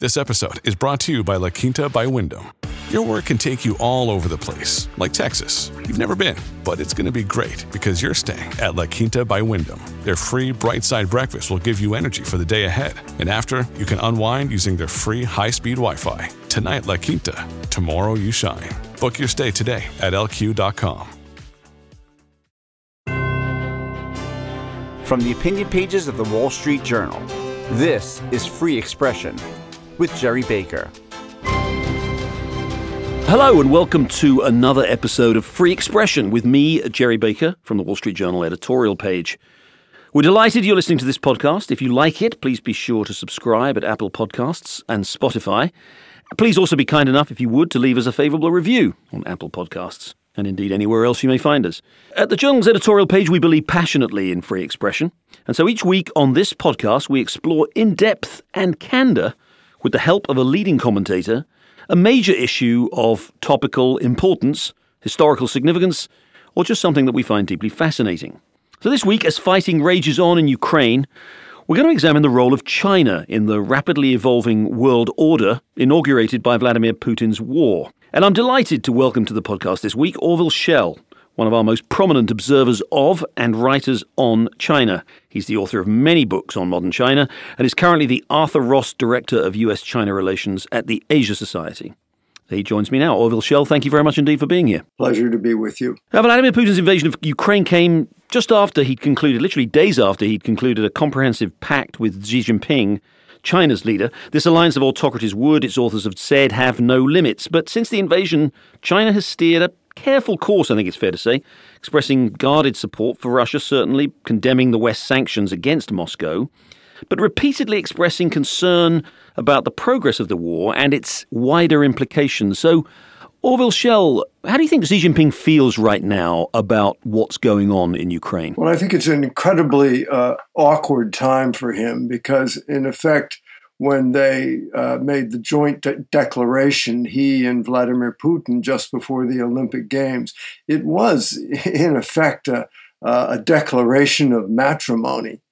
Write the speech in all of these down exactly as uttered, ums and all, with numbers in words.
This episode is brought to you by La Quinta by Wyndham. Your work can take you all over the place, like Texas. You've never been, but it's going to be great because you're staying at La Quinta by Wyndham. Their free Bright Side breakfast will give you energy for the day ahead. And after, you can unwind using their free high-speed Wi-Fi. Tonight, La Quinta, tomorrow you shine. Book your stay today at L Q dot com. From the opinion pages of the Wall Street Journal, this is Free Expression with Gerry Baker. Hello and welcome to another episode of Free Expression with me, Gerry Baker, from the Wall Street Journal editorial page. We're delighted you're listening to this podcast. If you like it, please be sure to subscribe at Apple Podcasts and Spotify. Please also be kind enough, if you would, to leave us a favourable review on Apple Podcasts and indeed anywhere else you may find us. At the Journal's editorial page, we believe passionately in free expression. And so each week on this podcast, we explore in depth and candour, with the help of a leading commentator, a major issue of topical importance, historical significance, or just something that we find deeply fascinating. So this week, as fighting rages on in Ukraine, we're going to examine the role of China in the rapidly evolving world order inaugurated by Vladimir Putin's war. And I'm delighted to welcome to the podcast this week Orville Schell, one of our most prominent observers of and writers on China. He's the author of many books on modern China and is currently the Arthur Ross Director of U S-China Relations at the Asia Society. He joins me now. Orville Schell, thank you very much indeed for being here. Pleasure to be with you. Now, Vladimir Putin's invasion of Ukraine came just after he'd concluded, literally days after he'd concluded a comprehensive pact with Xi Jinping, China's leader. This alliance of autocracies would, its authors have said, have no limits. But since the invasion, China has steered a careful course, I think it's fair to say, expressing guarded support for Russia, certainly condemning the West's sanctions against Moscow, but repeatedly expressing concern about the progress of the war and its wider implications. So, Orville Schell, how do you think Xi Jinping feels right now about what's going on in Ukraine? Well, I think it's an incredibly uh, awkward time for him because, in effect, when they uh, made the joint de- declaration, he and Vladimir Putin, just before the Olympic Games, it was, in effect, a, a declaration of matrimony.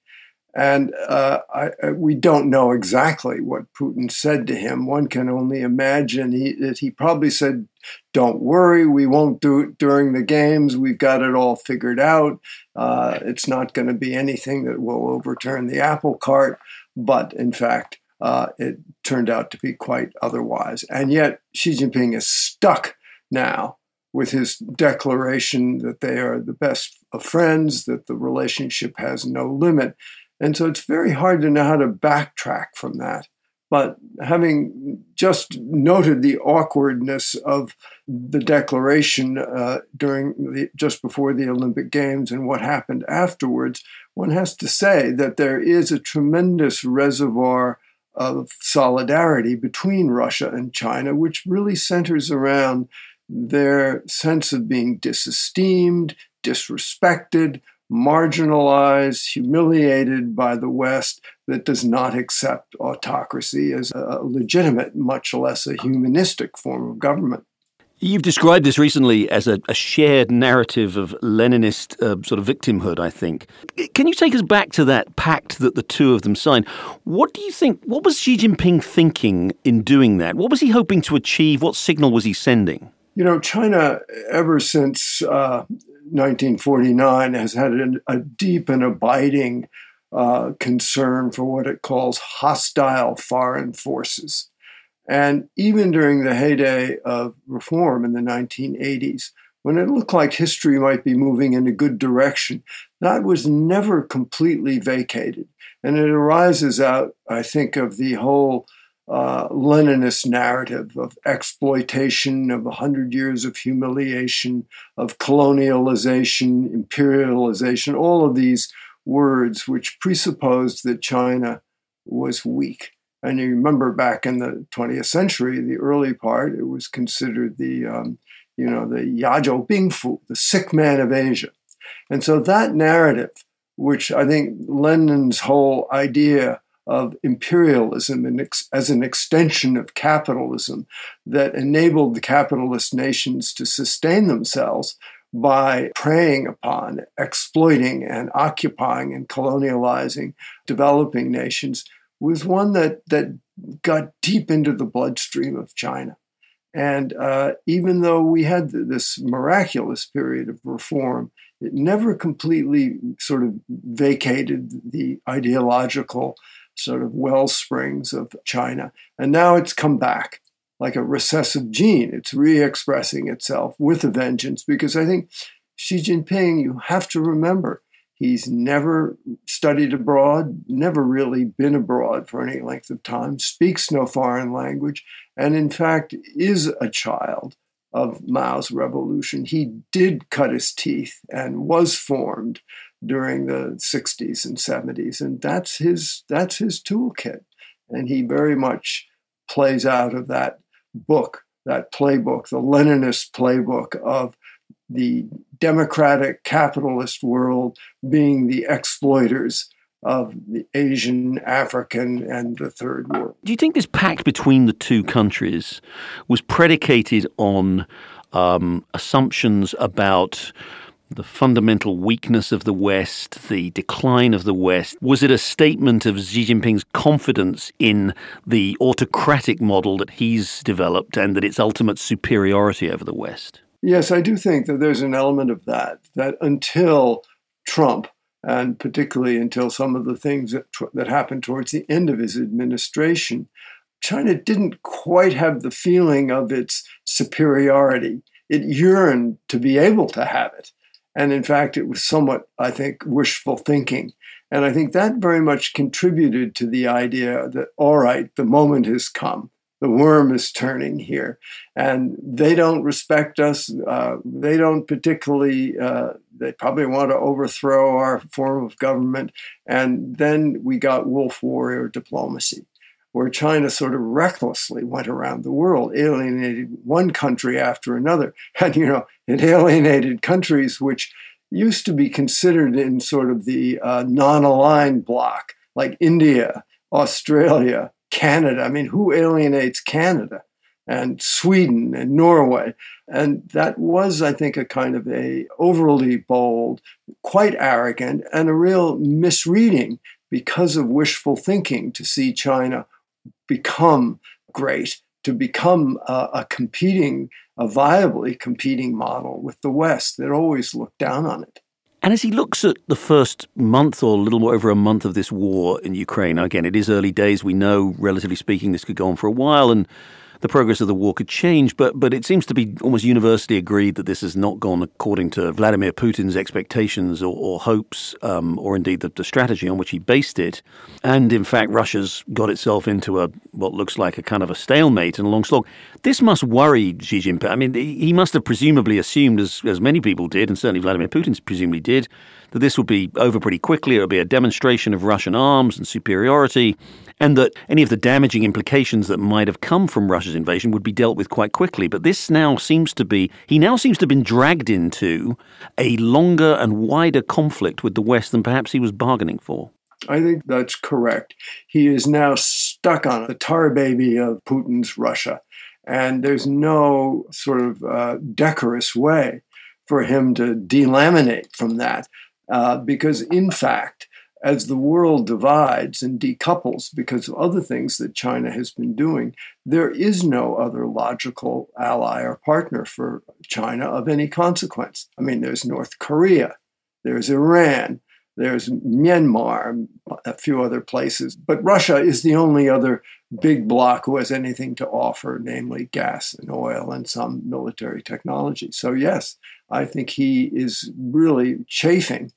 And uh, I, I, we don't know exactly what Putin said to him. One can only imagine he, that he probably said, "Don't worry, we won't do it during the games. We've got it all figured out. Uh, it's not going to be anything that will overturn the apple cart." But in fact, Uh, it turned out to be quite otherwise. And yet Xi Jinping is stuck now with his declaration that they are the best of friends, that the relationship has no limit. And so it's very hard to know how to backtrack from that. But having just noted the awkwardness of the declaration uh, during the, just before the Olympic Games and what happened afterwards, one has to say that there is a tremendous reservoir of solidarity between Russia and China, which really centers around their sense of being disesteemed, disrespected, marginalized, humiliated by the West that does not accept autocracy as a legitimate, much less a humanistic form of government. You've described this recently as a, a shared narrative of Leninist uh, sort of victimhood, I think. Can you take us back to that pact that the two of them signed? What do you think, what was Xi Jinping thinking in doing that? What was he hoping to achieve? What signal was he sending? You know, China, ever since uh, nineteen forty-nine, has had an, a deep and abiding uh, concern for what it calls hostile foreign forces. And even during the heyday of reform in the nineteen eighties, when it looked like history might be moving in a good direction, that was never completely vacated. And it arises out, I think, of the whole uh, Leninist narrative of exploitation, of one hundred years of humiliation, of colonialization, imperialization, all of these words which presupposed that China was weak. And you remember back in the twentieth century, the early part, it was considered the, um, you know, the Yazhou Bingfu, the sick man of Asia. And so that narrative, which I think Lenin's whole idea of imperialism and ex- as an extension of capitalism that enabled the capitalist nations to sustain themselves by preying upon, exploiting and occupying and colonializing developing nations, was one that that got deep into the bloodstream of China. And uh, even though we had this miraculous period of reform, it never completely sort of vacated the ideological sort of well springs of China. And now it's come back like a recessive gene. It's re-expressing itself with a vengeance, because I think Xi Jinping, you have to remember, he's never studied abroad, never really been abroad for any length of time, speaks no foreign language, and in fact is a child of Mao's revolution. He did cut his teeth and was formed during the sixties and seventies, and that's his that's his toolkit. And he very much plays out of that book, that playbook, the Leninist playbook of the democratic capitalist world being the exploiters of the Asian, African, and the third world. Do you think this pact between the two countries was predicated on um, assumptions about the fundamental weakness of the West, the decline of the West? Was it a statement of Xi Jinping's confidence in the autocratic model that he's developed and that its ultimate superiority over the West? Yes, I do think that there's an element of that, that until Trump, and particularly until some of the things that, that happened towards the end of his administration, China didn't quite have the feeling of its superiority. It yearned to be able to have it. And in fact, it was somewhat, I think, wishful thinking. And I think that very much contributed to the idea that, all right, the moment has come. The worm is turning here, and they don't respect us. Uh, they don't particularly, uh, they probably want to overthrow our form of government. And then we got wolf warrior diplomacy, where China sort of recklessly went around the world, alienated one country after another. And, you know, it alienated countries which used to be considered in sort of the uh, non-aligned bloc, like India, Australia, Canada. I mean, who alienates Canada and Sweden and Norway? And that was, I think, a kind of a overly bold, quite arrogant, and a real misreading because of wishful thinking to see China become great, to become a, a competing, a viably competing model with the West that always looked down on it. And as he looks at the first month or a little more over a month of this war in Ukraine, again, it is early days. We know, relatively speaking, this could go on for a while and the progress of the war could change. But but it seems to be almost universally agreed that this has not gone according to Vladimir Putin's expectations or, or hopes um, or indeed the, the strategy on which he based it. And in fact, Russia's got itself into a what looks like a kind of a stalemate and a long slog. This must worry Xi Jinping. I mean, he must have presumably assumed, as, as many people did, and certainly Vladimir Putin presumably did, that this would be over pretty quickly. It would be a demonstration of Russian arms and superiority, and that any of the damaging implications that might have come from Russia's invasion would be dealt with quite quickly. But this now seems to be, he now seems to have been dragged into a longer and wider conflict with the West than perhaps he was bargaining for. I think that's correct. He is now stuck on the tar baby of Putin's Russia. And there's no sort of uh, decorous way for him to delaminate from that. Uh, because, in fact, as the world divides and decouples because of other things that China has been doing, there is no other logical ally or partner for China of any consequence. I mean, there's North Korea, there's Iran, there's Myanmar, a few other places. But Russia is the only other big bloc who has anything to offer, namely gas and oil and some military technology. So, yes, I think he is really chafing.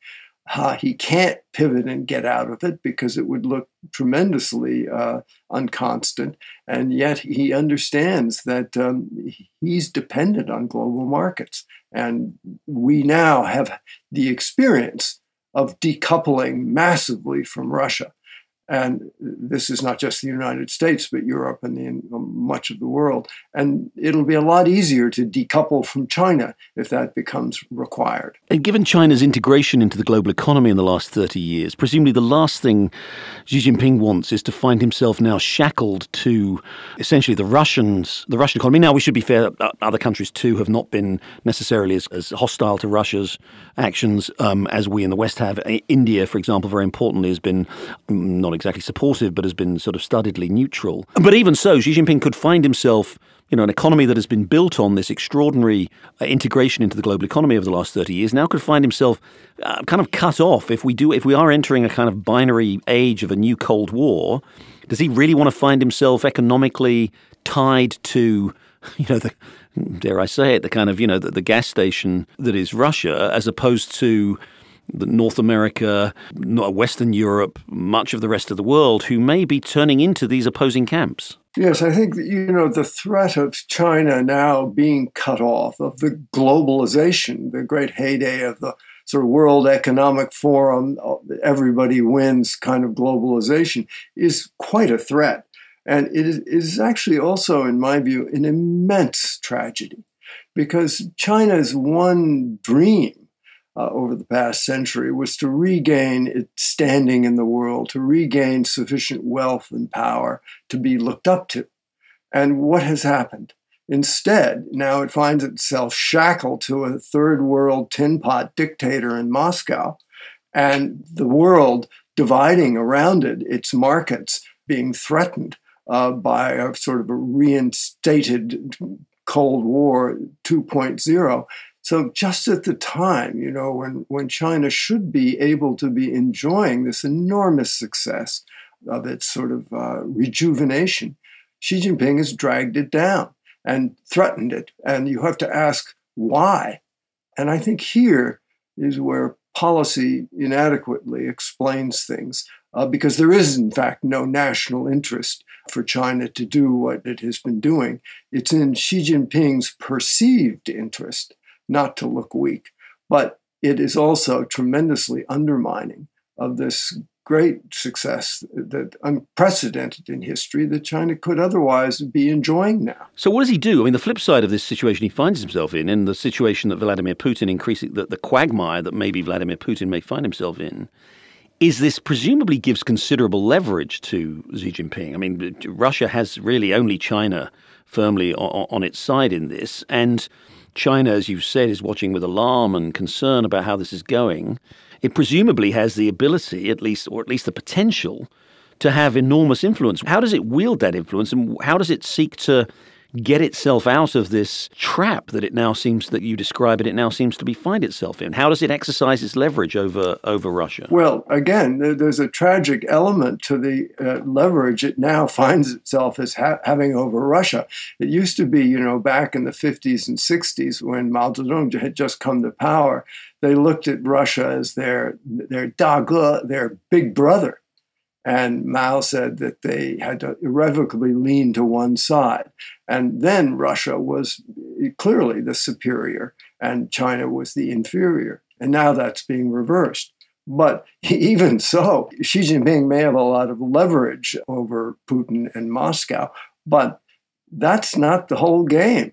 Uh, he can't pivot and get out of it because it would look tremendously uh, unconstant. And yet he understands that um, he's dependent on global markets. And we now have the experience of decoupling massively from Russia. And this is not just the United States, but Europe and the, much of the world. And it'll be a lot easier to decouple from China if that becomes required. And given China's integration into the global economy in the last thirty years, presumably the last thing Xi Jinping wants is to find himself now shackled to essentially the Russians, the Russian economy. Now, we should be fair, other countries too have not been necessarily as, as hostile to Russia's actions um, as we in the West have. India, for example, very importantly, has been not exactly supportive, but has been sort of studiedly neutral. But even so, Xi Jinping could find himself, you know, an economy that has been built on this extraordinary uh, integration into the global economy over the last thirty years, now could find himself uh, kind of cut off. If we do, if we are entering a kind of binary age of a new Cold War, does he really want to find himself economically tied to, you know, the, dare I say it, the kind of, you know, the, the gas station that is Russia, as opposed to North America, Western Europe, much of the rest of the world, who may be turning into these opposing camps? Yes, I think that, you know, the threat of China now being cut off, of the globalization, the great heyday of the sort of World Economic Forum, everybody wins kind of globalization, is quite a threat. And it is, it is actually also, in my view, an immense tragedy, because China's one dream Uh, over the past century was to regain its standing in the world, to regain sufficient wealth and power to be looked up to. And what has happened? Instead, now it finds itself shackled to a third world tin pot dictator in Moscow, and the world dividing around it, its markets being threatened uh, by a sort of a reinstated Cold War two point oh. So just at the time, you know, when, when China should be able to be enjoying this enormous success of its sort of uh, rejuvenation, Xi Jinping has dragged it down and threatened it. And you have to ask why. And I think here is where policy inadequately explains things, uh, because there is, in fact, no national interest for China to do what it has been doing. It's in Xi Jinping's perceived interest not to look weak, but it is also tremendously undermining of this great success, that unprecedented in history, that China could otherwise be enjoying now. So what does he do? I mean, the flip side of this situation he finds himself in, and the situation that Vladimir Putin increasing, that the quagmire that maybe Vladimir Putin may find himself in, is this presumably gives considerable leverage to Xi Jinping. I mean, Russia has really only China firmly on, on its side in this, and China, as you've said, is watching with alarm and concern about how this is going. It presumably has the ability, at least, or at least the potential, to have enormous influence. How does it wield that influence, and how does it seek to get itself out of this trap that it now seems that you describe it, it now seems to be find itself in? How does it exercise its leverage over, over Russia? Well, again, there's a tragic element to the uh, leverage it now finds itself as ha- having over Russia. It used to be, you know, back in the fifties and sixties when Mao Zedong had just come to power, they looked at Russia as their, their dage, their big brother. And Mao said that they had to irrevocably lean to one side. And then Russia was clearly the superior and China was the inferior. And now that's being reversed. But even so, Xi Jinping may have a lot of leverage over Putin and Moscow, but that's not the whole game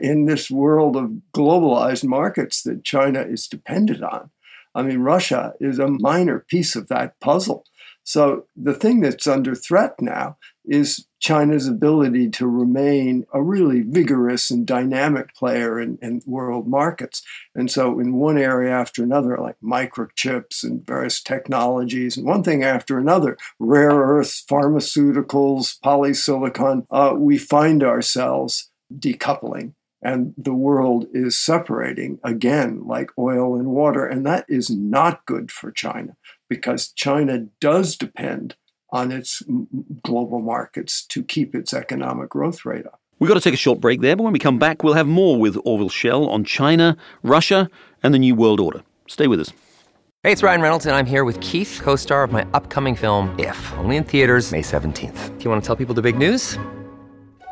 in this world of globalized markets that China is dependent on. I mean, Russia is a minor piece of that puzzle. So the thing that's under threat now is China's ability to remain a really vigorous and dynamic player in, in world markets. And so in one area after another, like microchips and various technologies, and one thing after another, rare earths, pharmaceuticals, polysilicon, uh, we find ourselves decoupling. And the world is separating again, like oil and water. And that is not good for China, because China does depend on its global markets to keep its economic growth rate up. We've got to take a short break there, but when we come back, we'll have more with Orville Schell on China, Russia, and the New World Order. Stay with us. Hey, it's Ryan Reynolds, and I'm here with Keith, co-star of my upcoming film, If, only in theaters May seventeenth. Do you want to tell people the big news?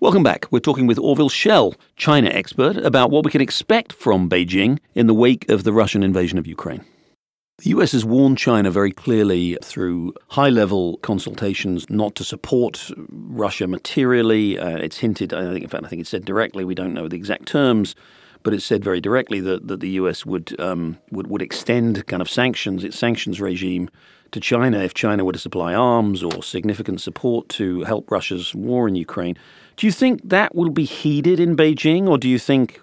Welcome back. We're talking with Orville Schell, China expert, about what we can expect from Beijing in the wake of the Russian invasion of Ukraine. The U S has warned China very clearly through high-level consultations not to support Russia materially. Uh, it's hinted, I think, in fact, I think it said directly, we don't know the exact terms, but it said very directly that, that the U S would, um, would would extend kind of sanctions, its sanctions regime to China if China were to supply arms or significant support to help Russia's war in Ukraine. Do you think that will be heeded in Beijing, or do you think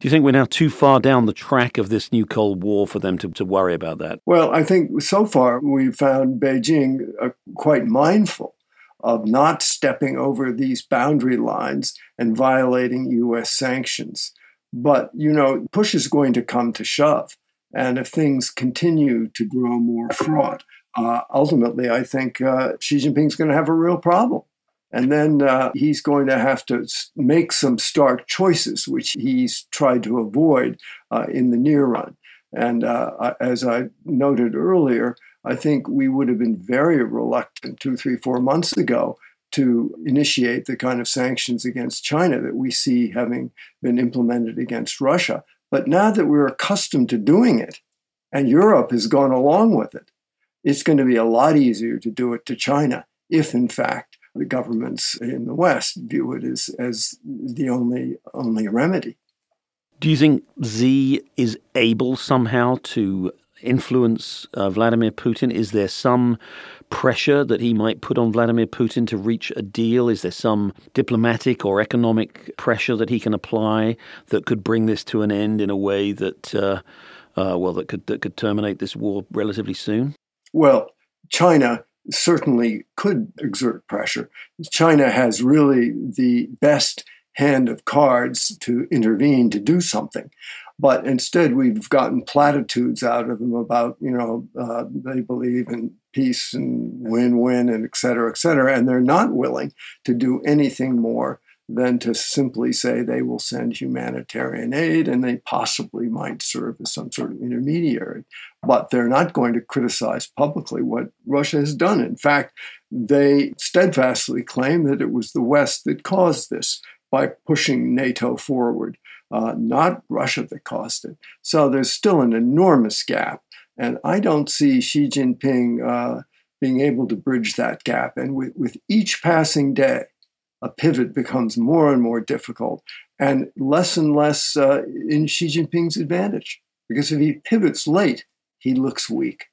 do you think we're now too far down the track of this new Cold War for them to, to worry about that? Well, I think so far we've found Beijing uh, quite mindful of not stepping over these boundary lines and violating U S sanctions. But, you know, push is going to come to shove. And if things continue to grow more fraught, uh, ultimately, I think uh, Xi Jinping's going to have a real problem. And then uh, he's going to have to make some stark choices, which he's tried to avoid uh, in the near run. And uh, as I noted earlier, I think we would have been very reluctant two, three, four months ago to initiate the kind of sanctions against China that we see having been implemented against Russia. But now that we're accustomed to doing it, and Europe has gone along with it, it's going to be a lot easier to do it to China if, in fact, the governments in the West view it as, as the only only remedy. Do you think Xi is able somehow to influence uh, Vladimir Putin? Is there some pressure that he might put on Vladimir Putin to reach a deal? Is there some diplomatic or economic pressure that he can apply that could bring this to an end in a way that, uh, uh, well, that could that could terminate this war relatively soon? Well, China certainly could exert pressure. China has really the best hand of cards to intervene to do something. But instead, we've gotten platitudes out of them about, you know, uh, they believe in peace and win-win and et cetera, et cetera. And they're not willing to do anything more than to simply say they will send humanitarian aid and they possibly might serve as some sort of intermediary. But they're not going to criticize publicly what Russia has done. In fact, they steadfastly claim that it was the West that caused this by pushing NATO forward. Uh, not Russia that caused it. So there's still an enormous gap. And I don't see Xi Jinping uh, being able to bridge that gap. And with, with each passing day, a pivot becomes more and more difficult and less and less uh, in Xi Jinping's advantage. Because if he pivots late, he looks weak.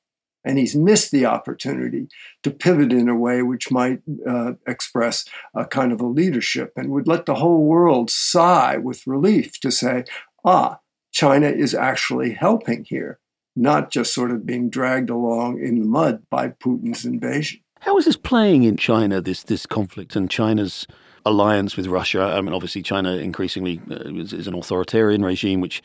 And he's missed the opportunity to pivot in a way which might uh, express a kind of a leadership and would let the whole world sigh with relief to say, ah, China is actually helping here, not just sort of being dragged along in the mud by Putin's invasion. How is this playing in China, this this conflict and China's alliance with Russia? I mean, obviously, China increasingly is, is an authoritarian regime, which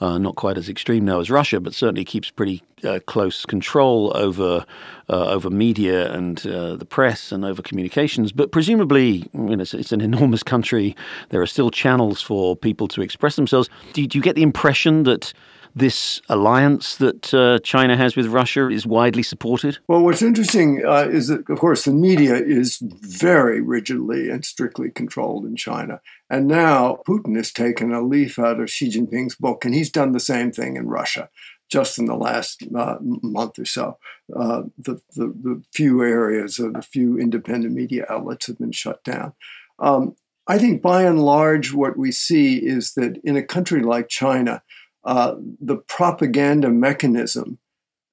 uh, not quite as extreme now as Russia, but certainly keeps pretty uh, close control over uh, over media and uh, the press and over communications. But presumably, I mean, it's, it's an enormous country. There are still channels for people to express themselves. Do, do you get the impression that this alliance that uh, China has with Russia is widely supported? Well, what's interesting uh, is that, of course, the media is very rigidly and strictly controlled in China. And now Putin has taken a leaf out of Xi Jinping's book, and he's done the same thing in Russia just in the last uh, month or so. Uh, the, the, the few areas of the few independent media outlets have been shut down. Um, I think by and large what we see is that in a country like China, Uh, the propaganda mechanism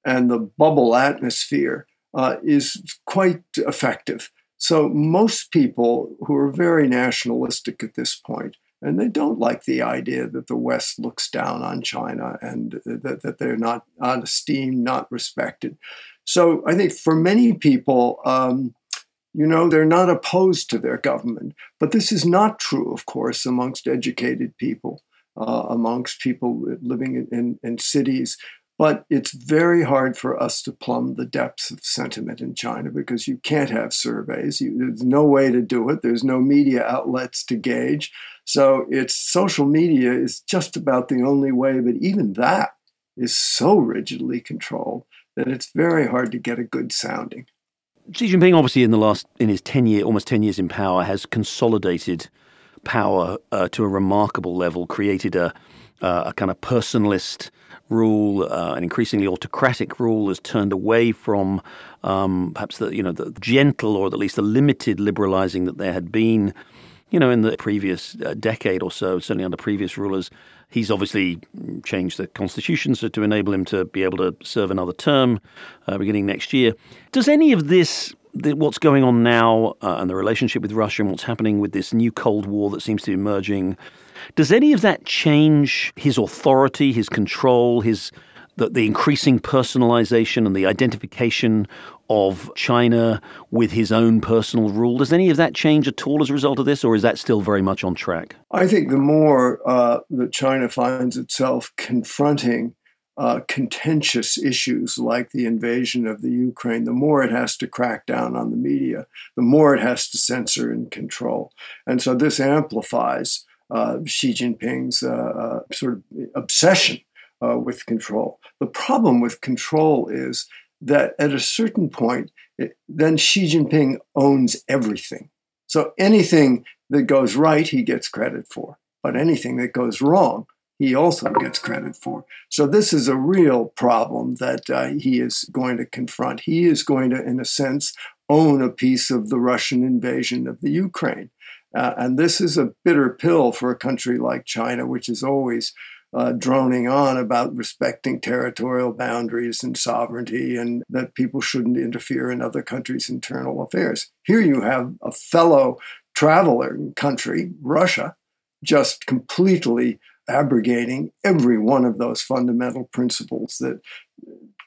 and the bubble atmosphere uh, is quite effective. So most people who are very nationalistic at this point, and they don't like the idea that the West looks down on China and that, that they're not esteemed, not respected. So I think for many people, um, you know, they're not opposed to their government. But this is not true, of course, amongst educated people. Uh, amongst people living in, in, in cities. But it's very hard for us to plumb the depths of sentiment in China because you can't have surveys. You, there's no way to do it. There's no media outlets to gauge. So it's social media is just about the only way, but even that is so rigidly controlled that it's very hard to get a good sounding. Xi Jinping, obviously, in the last, in his ten year, almost ten years in power, has consolidated power uh, to a remarkable level, created a uh, a kind of personalist rule, uh, an increasingly autocratic rule, has turned away from um, perhaps the you know the gentle or at least the limited liberalising that there had been, you know, in the previous uh, decade or so, certainly under previous rulers. He's obviously changed the constitution so to enable him to be able to serve another term uh, beginning next year. Does any of this, the, what's going on now uh, and the relationship with Russia and what's happening with this new Cold War that seems to be emerging, does any of that change his authority, his control, his the, the increasing personalization and the identification of China with his own personal rule? Does any of that change at all as a result of this, or is that still very much on track? I think the more uh, that China finds itself confronting uh, contentious issues like the invasion of the Ukraine, the more it has to crack down on the media, the more it has to censor and control. And so this amplifies Uh, Xi Jinping's uh, uh, sort of obsession uh, with control. The problem with control is that at a certain point, it, then Xi Jinping owns everything. So anything that goes right, he gets credit for. But anything that goes wrong, he also gets credit for. So this is a real problem that uh, he is going to confront. He is going to, in a sense, own a piece of the Russian invasion of the Ukraine. Uh, and this is a bitter pill for a country like China, which is always uh, droning on about respecting territorial boundaries and sovereignty and that people shouldn't interfere in other countries' internal affairs. Here you have a fellow traveler country, Russia, just completely abrogating every one of those fundamental principles that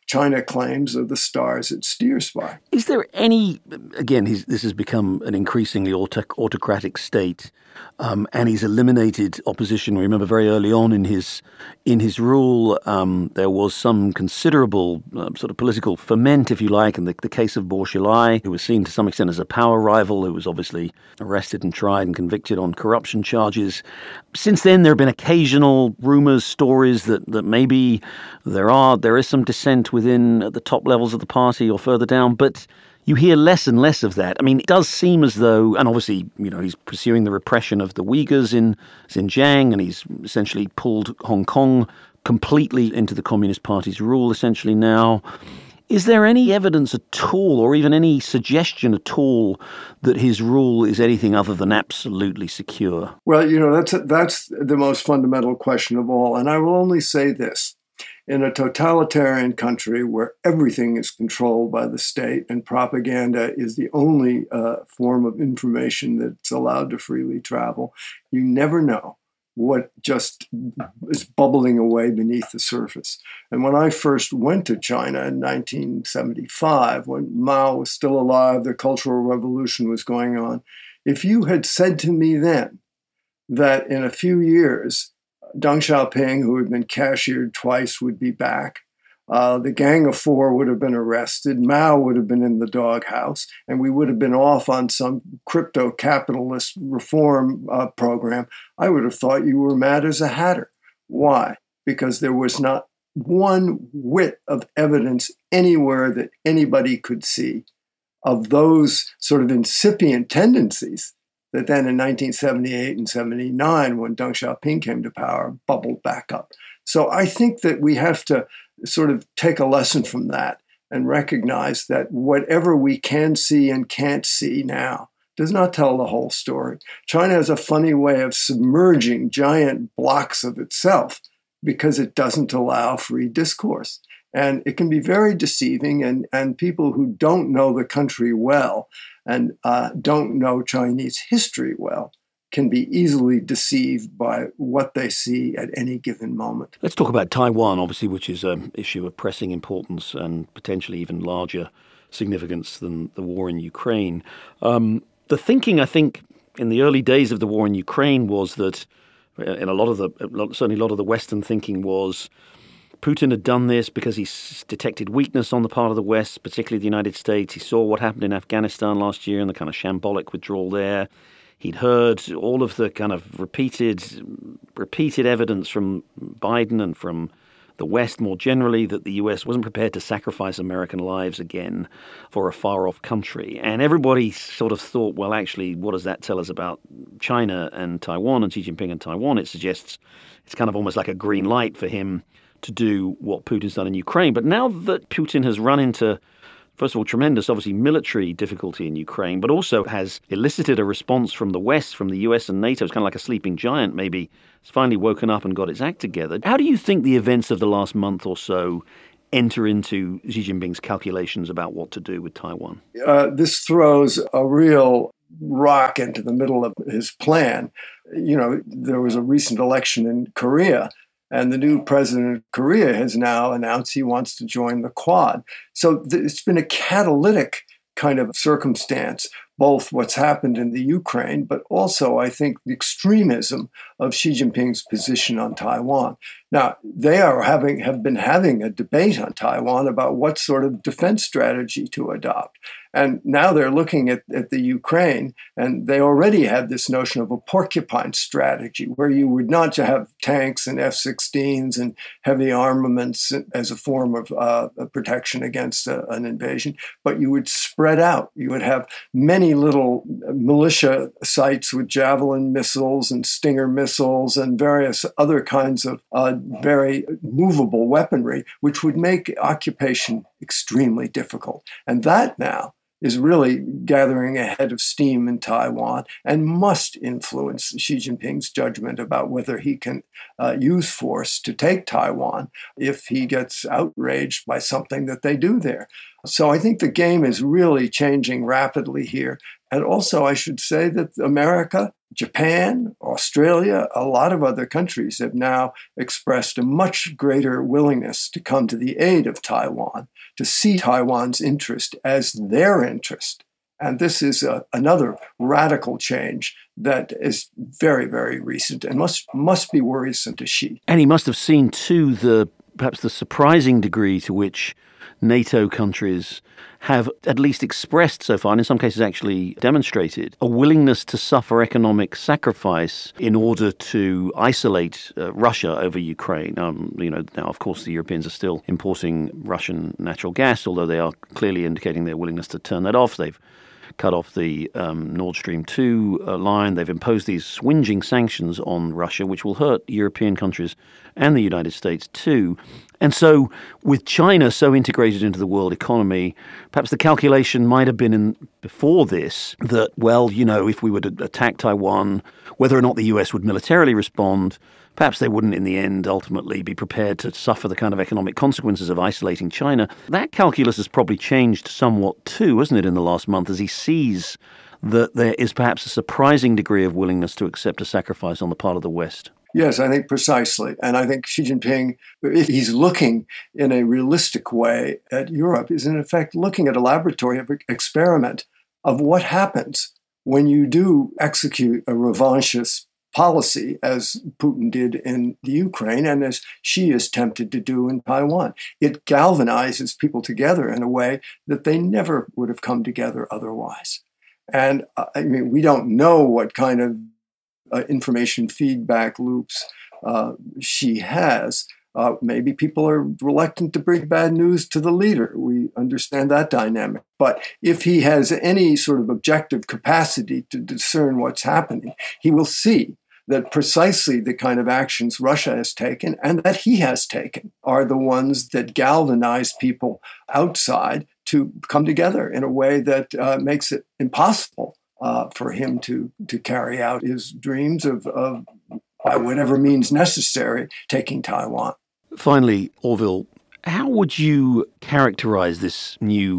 China claims are the stars it steers by. Is there any, again, he's, this has become an increasingly autoc- autocratic state, um, and he's eliminated opposition. We remember very early on in his in his rule, um, there was some considerable uh, sort of political ferment, if you like, in the, the case of Bo Xilai, who was seen to some extent as a power rival, who was obviously arrested and tried and convicted on corruption charges. Since then, there have been occasional rumors, stories that, that maybe there are there is some dissent with within at the top levels of the party or further down, but you hear less and less of that. I mean, it does seem as though, and obviously, you know, he's pursuing the repression of the Uyghurs in Xinjiang, and he's essentially pulled Hong Kong completely into the Communist Party's rule, essentially now. Is there any evidence at all, or even any suggestion at all, that his rule is anything other than absolutely secure? Well, you know, that's a, that's the most fundamental question of all, and I will only say this. In a totalitarian country where everything is controlled by the state and propaganda is the only uh, form of information that's allowed to freely travel, you never know what just is bubbling away beneath the surface. And when I first went to China in nineteen seventy-five, when Mao was still alive, the Cultural Revolution was going on, if you had said to me then that in a few years Deng Xiaoping, who had been cashiered twice, would be back. Uh, the Gang of Four would have been arrested. Mao would have been in the doghouse, and we would have been off on some crypto-capitalist reform uh, program. I would have thought you were mad as a hatter. Why? Because there was not one whit of evidence anywhere that anybody could see of those sort of incipient tendencies that then in nineteen seventy-eight and seventy-nine, when Deng Xiaoping came to power, bubbled back up. So I think that we have to sort of take a lesson from that and recognize that whatever we can see and can't see now does not tell the whole story. China has a funny way of submerging giant blocks of itself because it doesn't allow free discourse. And it can be very deceiving, and, and people who don't know the country well and uh, don't know Chinese history well can be easily deceived by what they see at any given moment. Let's talk about Taiwan, obviously, which is an issue of pressing importance and potentially even larger significance than the war in Ukraine. Um, the thinking, I think, in the early days of the war in Ukraine was that, in a lot of the, certainly a lot of the Western thinking was, Putin had done this because he detected weakness on the part of the West, particularly the United States. He saw what happened in Afghanistan last year and the kind of shambolic withdrawal there. He'd heard all of the kind of repeated, repeated evidence from Biden and from the West more generally, that the U S wasn't prepared to sacrifice American lives again for a far-off country. And everybody sort of thought, well, actually, what does that tell us about China and Taiwan and Xi Jinping and Taiwan? It suggests it's kind of almost like a green light for him to do what Putin's done in Ukraine. But now that Putin has run into, first of all, tremendous, obviously, military difficulty in Ukraine, but also has elicited a response from the West, from the U S and NATO. It's kind of like a sleeping giant, maybe. It's finally woken up and got its act together. How do you think the events of the last month or so enter into Xi Jinping's calculations about what to do with Taiwan? Uh, this throws a real rock into the middle of his plan. You know, there was a recent election in Korea, and the new president of Korea has now announced he wants to join the Quad. So th- it's been a catalytic kind of circumstance, both what's happened in the Ukraine, but also, I think, the extremism of Xi Jinping's position on Taiwan. Now, they are having have been having a debate on Taiwan about what sort of defense strategy to adopt. And now they're looking at, at the Ukraine, and they already had this notion of a porcupine strategy, where you would not have tanks and F sixteens and heavy armaments as a form of uh, protection against uh, an invasion, but you would spread out. You would have many little militia sites with javelin missiles and Stinger missiles and various other kinds of uh, very movable weaponry, which would make occupation extremely difficult. And that now is really gathering a head of steam in Taiwan and must influence Xi Jinping's judgment about whether he can uh, use force to take Taiwan if he gets outraged by something that they do there. So I think the game is really changing rapidly here. And also, I should say that America, Japan, Australia, a lot of other countries have now expressed a much greater willingness to come to the aid of Taiwan, to see Taiwan's interest as their interest. And this is a, another radical change that is very, very recent and must must be worrisome to Xi. And he must have seen, too, the perhaps the surprising degree to which NATO countries have at least expressed so far, and in some cases actually demonstrated, a willingness to suffer economic sacrifice in order to isolate uh, Russia over Ukraine. Um, you know, now, of course, the Europeans are still importing Russian natural gas, although they are clearly indicating their willingness to turn that off. They've cut off the um, Nord Stream two uh, line. They've imposed these swingeing sanctions on Russia, which will hurt European countries and the United States too. And so with China so integrated into the world economy, perhaps the calculation might have been in before this that, well, you know, if we were to attack Taiwan, whether or not the U S would militarily respond, perhaps they wouldn't in the end ultimately be prepared to suffer the kind of economic consequences of isolating China. That calculus has probably changed somewhat too, hasn't it, in the last month, as he sees that there is perhaps a surprising degree of willingness to accept a sacrifice on the part of the West. Yes, I think precisely. And I think Xi Jinping, if he's looking in a realistic way at Europe, is in effect looking at a laboratory experiment of what happens when you do execute a revanchist policy, as Putin did in the Ukraine and as Xi is tempted to do in Taiwan. It galvanizes people together in a way that they never would have come together otherwise. And I mean, we don't know what kind of Uh, information feedback loops uh, she has. Uh, maybe people are reluctant to bring bad news to the leader. We understand that dynamic. But if he has any sort of objective capacity to discern what's happening, he will see that precisely the kind of actions Russia has taken and that he has taken are the ones that galvanize people outside to come together in a way that uh, makes it impossible Uh, for him to to carry out his dreams of, of, by whatever means necessary, taking Taiwan. Finally, Orville, how would you characterize this new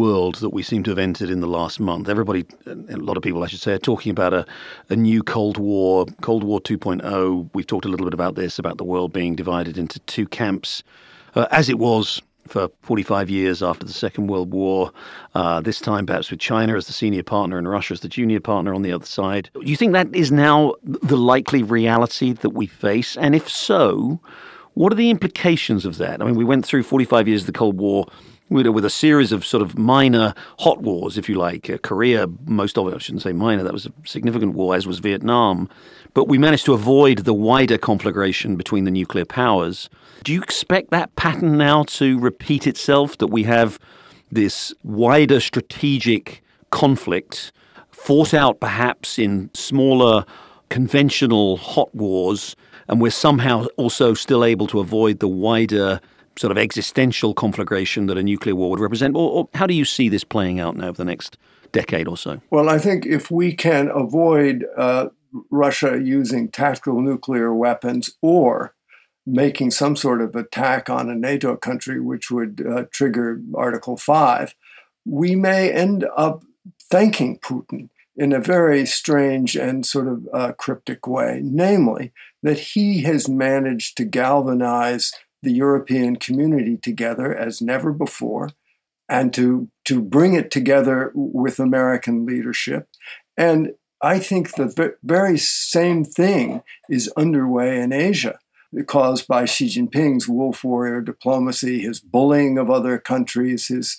world that we seem to have entered in the last month? Everybody, a lot of people, I should say, are talking about a, a new Cold War, Cold War two point oh. We've talked a little bit about this, about the world being divided into two camps, uh, as it was for forty-five years after the Second World War, uh, this time perhaps with China as the senior partner and Russia as the junior partner on the other side. Do you think that is now the likely reality that we face? And if so, what are the implications of that? I mean, we went through forty-five years of the Cold War with a, with a series of sort of minor hot wars, if you like. Uh, Korea, most of it, I shouldn't say minor, that was a significant war, as was Vietnam. But we managed to avoid the wider conflagration between the nuclear powers. Do you expect that pattern now to repeat itself, that we have this wider strategic conflict fought out perhaps in smaller conventional hot wars, and we're somehow also still able to avoid the wider sort of existential conflagration that a nuclear war would represent? Or, or how do you see this playing out now over the next decade or so? Well, I think if we can avoid uh, Russia using tactical nuclear weapons or making some sort of attack on a NATO country, which would uh, trigger Article five, we may end up thanking Putin in a very strange and sort of uh, cryptic way, namely that he has managed to galvanize the European community together as never before, and to, to bring it together with American leadership. And I think the very same thing is underway in Asia, caused by Xi Jinping's wolf warrior diplomacy, his bullying of other countries, his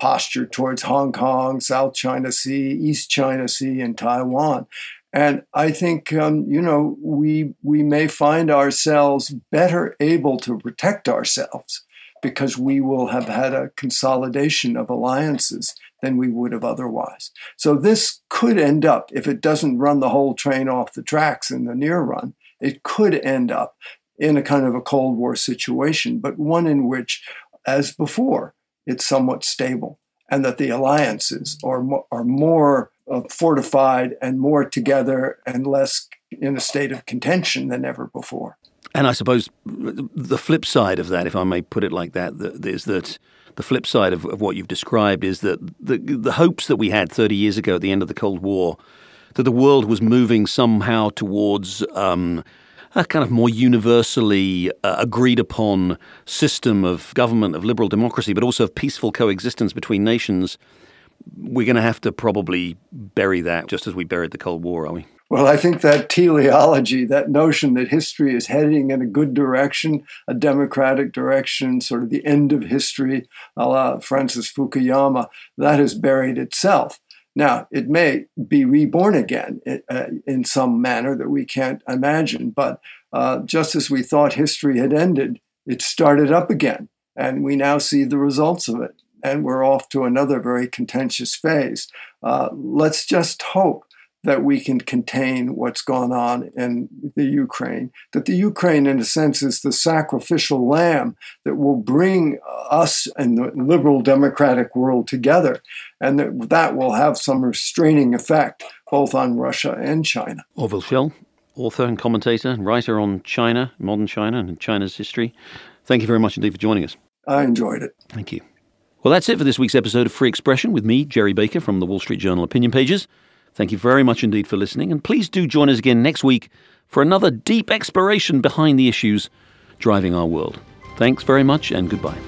posture towards Hong Kong, South China Sea, East China Sea, and Taiwan. And I think, um, you know, we we may find ourselves better able to protect ourselves because we will have had a consolidation of alliances than we would have otherwise. So this could end up, if it doesn't run the whole train off the tracks in the near run, it could end up in a kind of a Cold War situation, but one in which, as before, it's somewhat stable, and that the alliances are mo- are more uh, fortified and more together and less in a state of contention than ever before. And I suppose the flip side of that, if I may put it like that, is that the flip side of, of what you've described is that the the hopes that we had thirty years ago at the end of the Cold War, that the world was moving somehow towards um, a kind of more universally uh, agreed upon system of government, of liberal democracy, but also of peaceful coexistence between nations, we're going to have to probably bury that just as we buried the Cold War, are we? Well, I think that teleology, that notion that history is heading in a good direction, a democratic direction, sort of the end of history, a la Francis Fukuyama, that has buried itself. Now, it may be reborn again in some manner that we can't imagine, but uh, just as we thought history had ended, it started up again, and we now see the results of it, and we're off to another very contentious phase. Uh, let's just hope that we can contain what's gone on in the Ukraine, that the Ukraine, in a sense, is the sacrificial lamb that will bring us and the liberal democratic world together, and that, that will have some restraining effect both on Russia and China. Orville Schell, author and commentator and writer on China, modern China and China's history. Thank you very much indeed for joining us. I enjoyed it. Thank you. Well, that's it for this week's episode of Free Expression with me, Gerry Baker, from the Wall Street Journal Opinion Pages. Thank you very much indeed for listening, and please do join us again next week for another deep exploration behind the issues driving our world. Thanks very much, and goodbye.